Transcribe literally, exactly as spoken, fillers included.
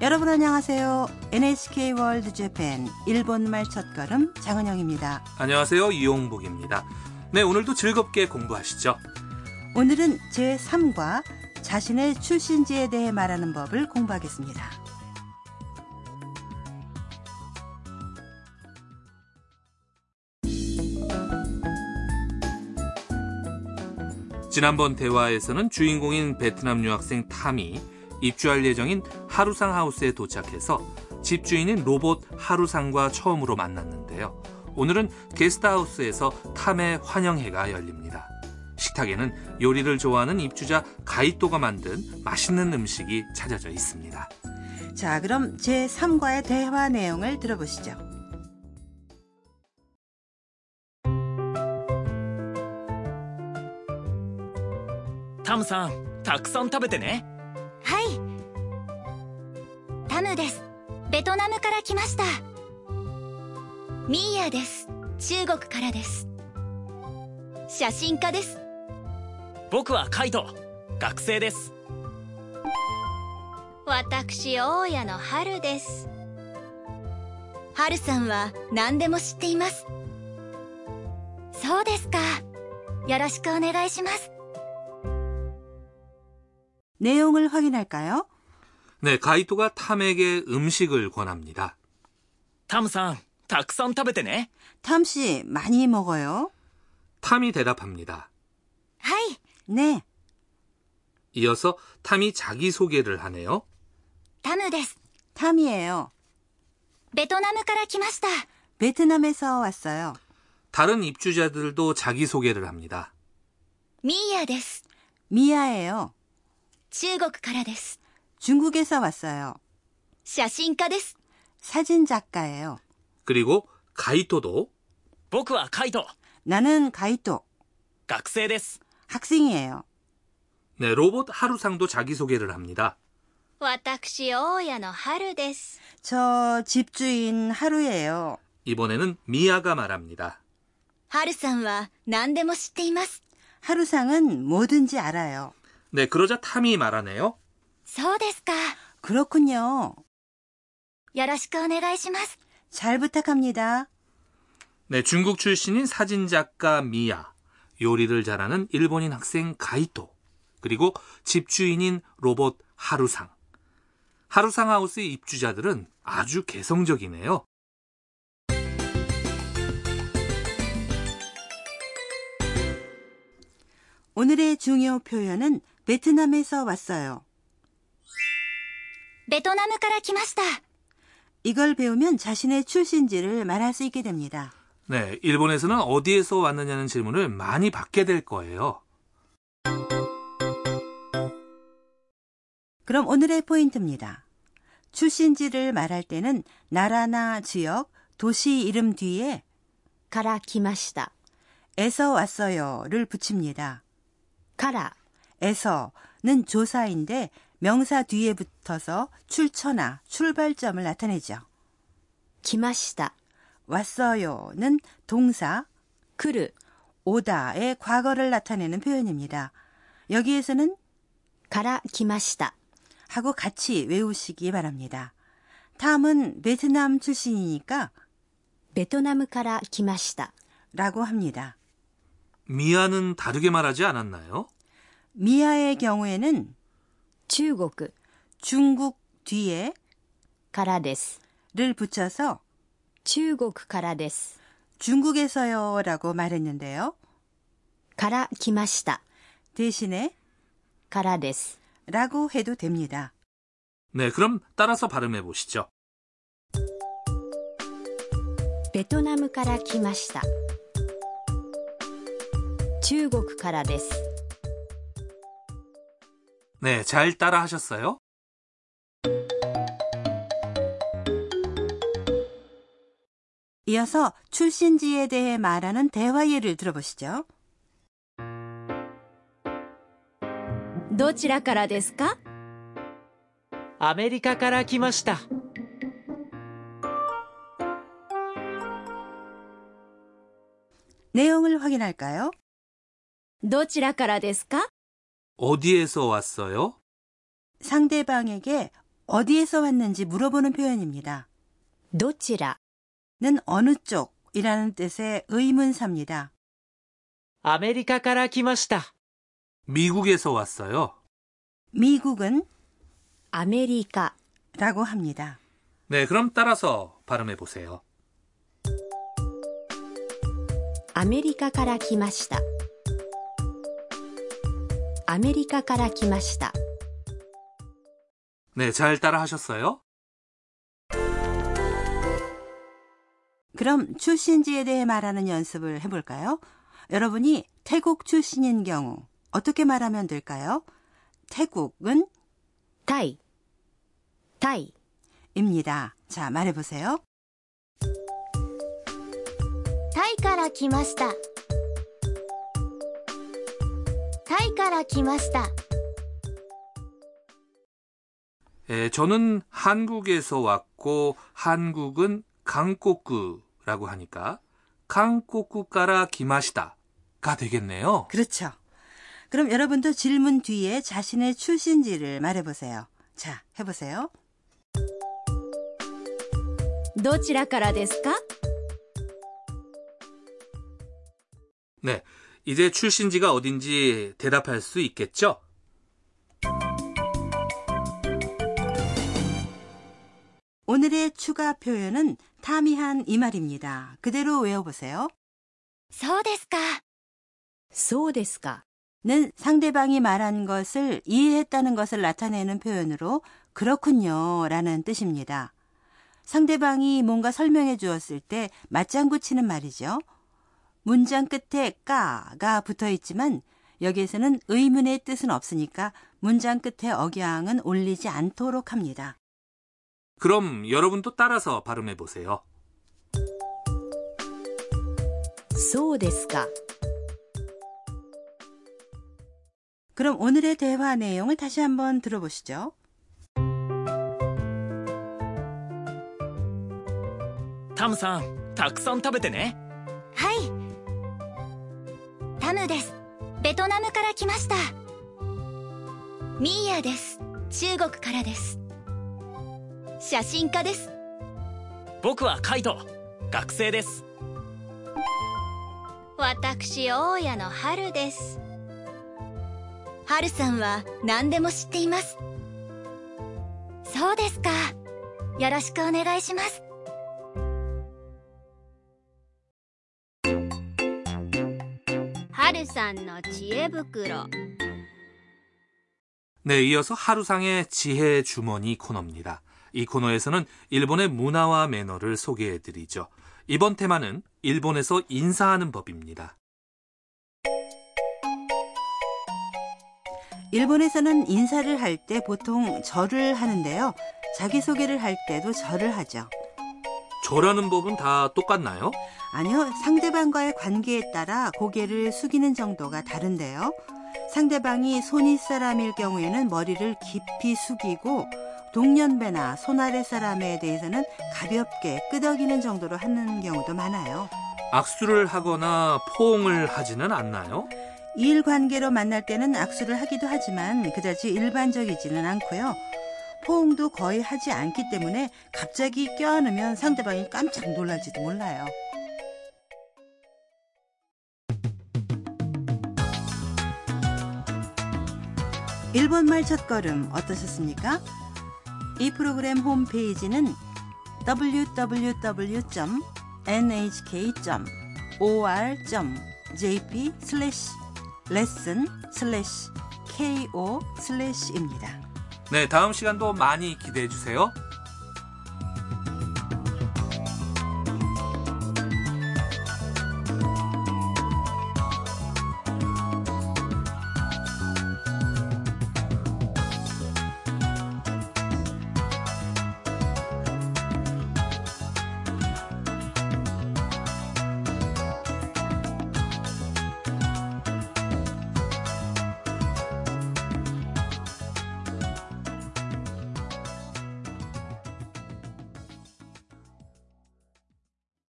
여러분 안녕하세요. 엔에이치케이 월드재팬 일본말 첫걸음 장은영입니다. 안녕하세요. 이용복입니다. 네, 오늘도 즐겁게 공부하시죠. 오늘은 제삼과 자신의 출신지에 대해 말하는 법을 공부하겠습니다. 지난번 대화에서는 주인공인 베트남 유학생 탐이 입주할 예정인 하루상 하우스에 도착해서 집주인인 로봇 하루상과 처음으로 만났는데요. 오늘은 게스트하우스에서 탐의 환영회가 열립니다. 식탁에는 요리를 좋아하는 입주자 가이토가 만든 맛있는 음식이 찾아져 있습니다. 자, 그럼 제삼과의 대화 내용을 들어보시죠. 탐さん, たくさん食べてね. はい。タヌです。ベトナムから来ました。ミーヤです。中国からです。写真家です。僕はカイト。学生です。私は何でも知っています。そうですか。よろしくお願いします。 내용을 확인할까요? 네, 가이토가 탐에게 음식을 권합니다. 탐さん, たくさん食べてね. 탐씨, 많이 먹어요. 탐이 대답합니다. 하이. 네. 이어서 탐이 자기소개를 하네요. 탐です. 탐이에요. 베트남から来ました. 베트남에서 왔어요. 다른 입주자들도 자기소개를 합니다. 미야です. 미야예요. 중국からです. 중국에서 왔어요. 사진가です. 사진 작가예요. 그리고 가이토도 僕はカイト. 나는 가이토. 学生です. 학생이에요. 네, 로봇 하루상도 자기소개를 합니다. 私大家の春です. 저 집주인 하루예요. 이번에는 미야가 말합니다. 하루さんは何でも知っています. 하루상은 뭐든지 알아요. 네, 그러자 탐이 말하네요. そうですか. 그렇군요. よろしくお願いします. 잘 부탁합니다. 네, 중국 출신인 사진작가 미야, 요리를 잘하는 일본인 학생 가이토, 그리고 집주인인 로봇 하루상. 하루상 하우스의 입주자들은 아주 개성적이네요. 오늘의 중요 표현은 베트남에서 왔어요. 베트남から来ました. 이걸 배우면 자신의 출신지를 말할 수 있게 됩니다. 네, 일본에서는 어디에서 왔느냐는 질문을 많이 받게 될 거예요. 그럼 오늘의 포인트입니다. 출신지를 말할 때는 나라나 지역, 도시 이름 뒤에 から来ました 에서 왔어요를 붙입니다. から 에서는 조사인데 명사 뒤에 붙어서 출처나 출발점을 나타내죠. 来ました. 왔어요는 동사, 来る, 오다의 과거를 나타내는 표현입니다. 여기에서는 から来ました 하고 같이 외우시기 바랍니다. 탐은 베트남 출신이니까 ベトナムから来ました 라고 합니다. 미야는 다르게 말하지 않았나요? 미야의 경우에는 중국, 중국 뒤에 からです를 붙여서 中国からです 중국에서요 라고 말했는데요. から来ました 대신에 からです 라고 해도 됩니다. 네, 그럼 따라서 발음해 보시죠. 베트남から来ました 中国からです. 네, 잘 따라 하셨어요? 이어서 출신지에 대해 말하는 대화 예를 들어보시죠. どちらからですか? アメリカから来ました. 내용을 확인할까요? どちらからですか? 어디에서 왔어요? 상대방에게 어디에서 왔는지 물어보는 표현입니다. 도치라는 어느 쪽이라는 뜻의 의문사입니다. 아메리카카라 키마시타. 미국에서 왔어요. 미국은 아메리카라고 합니다. 네, 그럼 따라서 발음해 보세요. 아메리카카라 키마시타. 아메리카카라 키마시타. 네, 잘 따라 하셨어요? 그럼 출신지에 대해 말하는 연습을 해볼까요? 여러분이 태국 출신인 경우 어떻게 말하면 될까요? 태국은 타이, 타이입니다. 자, 말해보세요. 타이から 来ました. 타이から 来ました. 예, 저는 한국에서 왔고 한국은 한국이라고 하니까 한국から 来ました가 되겠네요. 그렇죠. 그럼 여러분도 질문 뒤에 자신의 출신지를 말해보세요. 자, 해보세요. どちらからですか? 네, 이제 출신지가 어딘지 대답할 수 있겠죠? 오늘의 추가 표현은 타미한 이 말입니다. 그대로 외워보세요. そうですか。そうですか. 는 상대방이 말한 것을 이해했다는 것을 나타내는 표현으로 그렇군요 라는 뜻입니다. 상대방이 뭔가 설명해 주었을 때 맞장구 치는 말이죠. 문장 끝에 까가 붙어 있지만 여기에서는 의문의 뜻은 없으니까 문장 끝에 억양은 올리지 않도록 합니다. 그럼 여러분도 따라서 발음해 보세요. そうですか. 그럼 오늘의 대화 내용을 다시 한번 들어보시죠. タムさん、たくさん食べてね。はい。タムです。ベトナムから来ました。ミーヤです。中国からです。写真家です。僕はカイト。学生です。私、大家の春です。 ハルさんは何でも知っています。そうですか。よろしくお願いします。 하루상의 지혜袋. 네, 이어서 하루상의 지혜 주머니 코너입니다. 이 코너에서는 일본의 문화와 매너를 소개해드리죠. 이번 테마는 일본에서 인사하는 법입니다. 일본에서는 인사를 할 때 보통 절을 하는데요. 자기소개를 할 때도 절을 하죠. 절하는 법은 다 똑같나요? 아니요. 상대방과의 관계에 따라 고개를 숙이는 정도가 다른데요. 상대방이 손윗사람일 경우에는 머리를 깊이 숙이고 동년배나 손아래 사람에 대해서는 가볍게 끄덕이는 정도로 하는 경우도 많아요. 악수를 하거나 포옹을 하지는 않나요? 일 관계로 만날 때는 악수를 하기도 하지만 그다지 일반적이지는 않고요. 포옹도 거의 하지 않기 때문에 갑자기 껴안으면 상대방이 깜짝 놀랄지도 몰라요. 일본말 첫걸음 어떠셨습니까? 이 프로그램 홈페이지는 더블유 더블유 더블유 점 엔에이치케이 점 오알 점 제이피 슬래시 레슨 슬래시 케이오 슬래시입니다. 네, 다음 시간도 많이 기대해 주세요.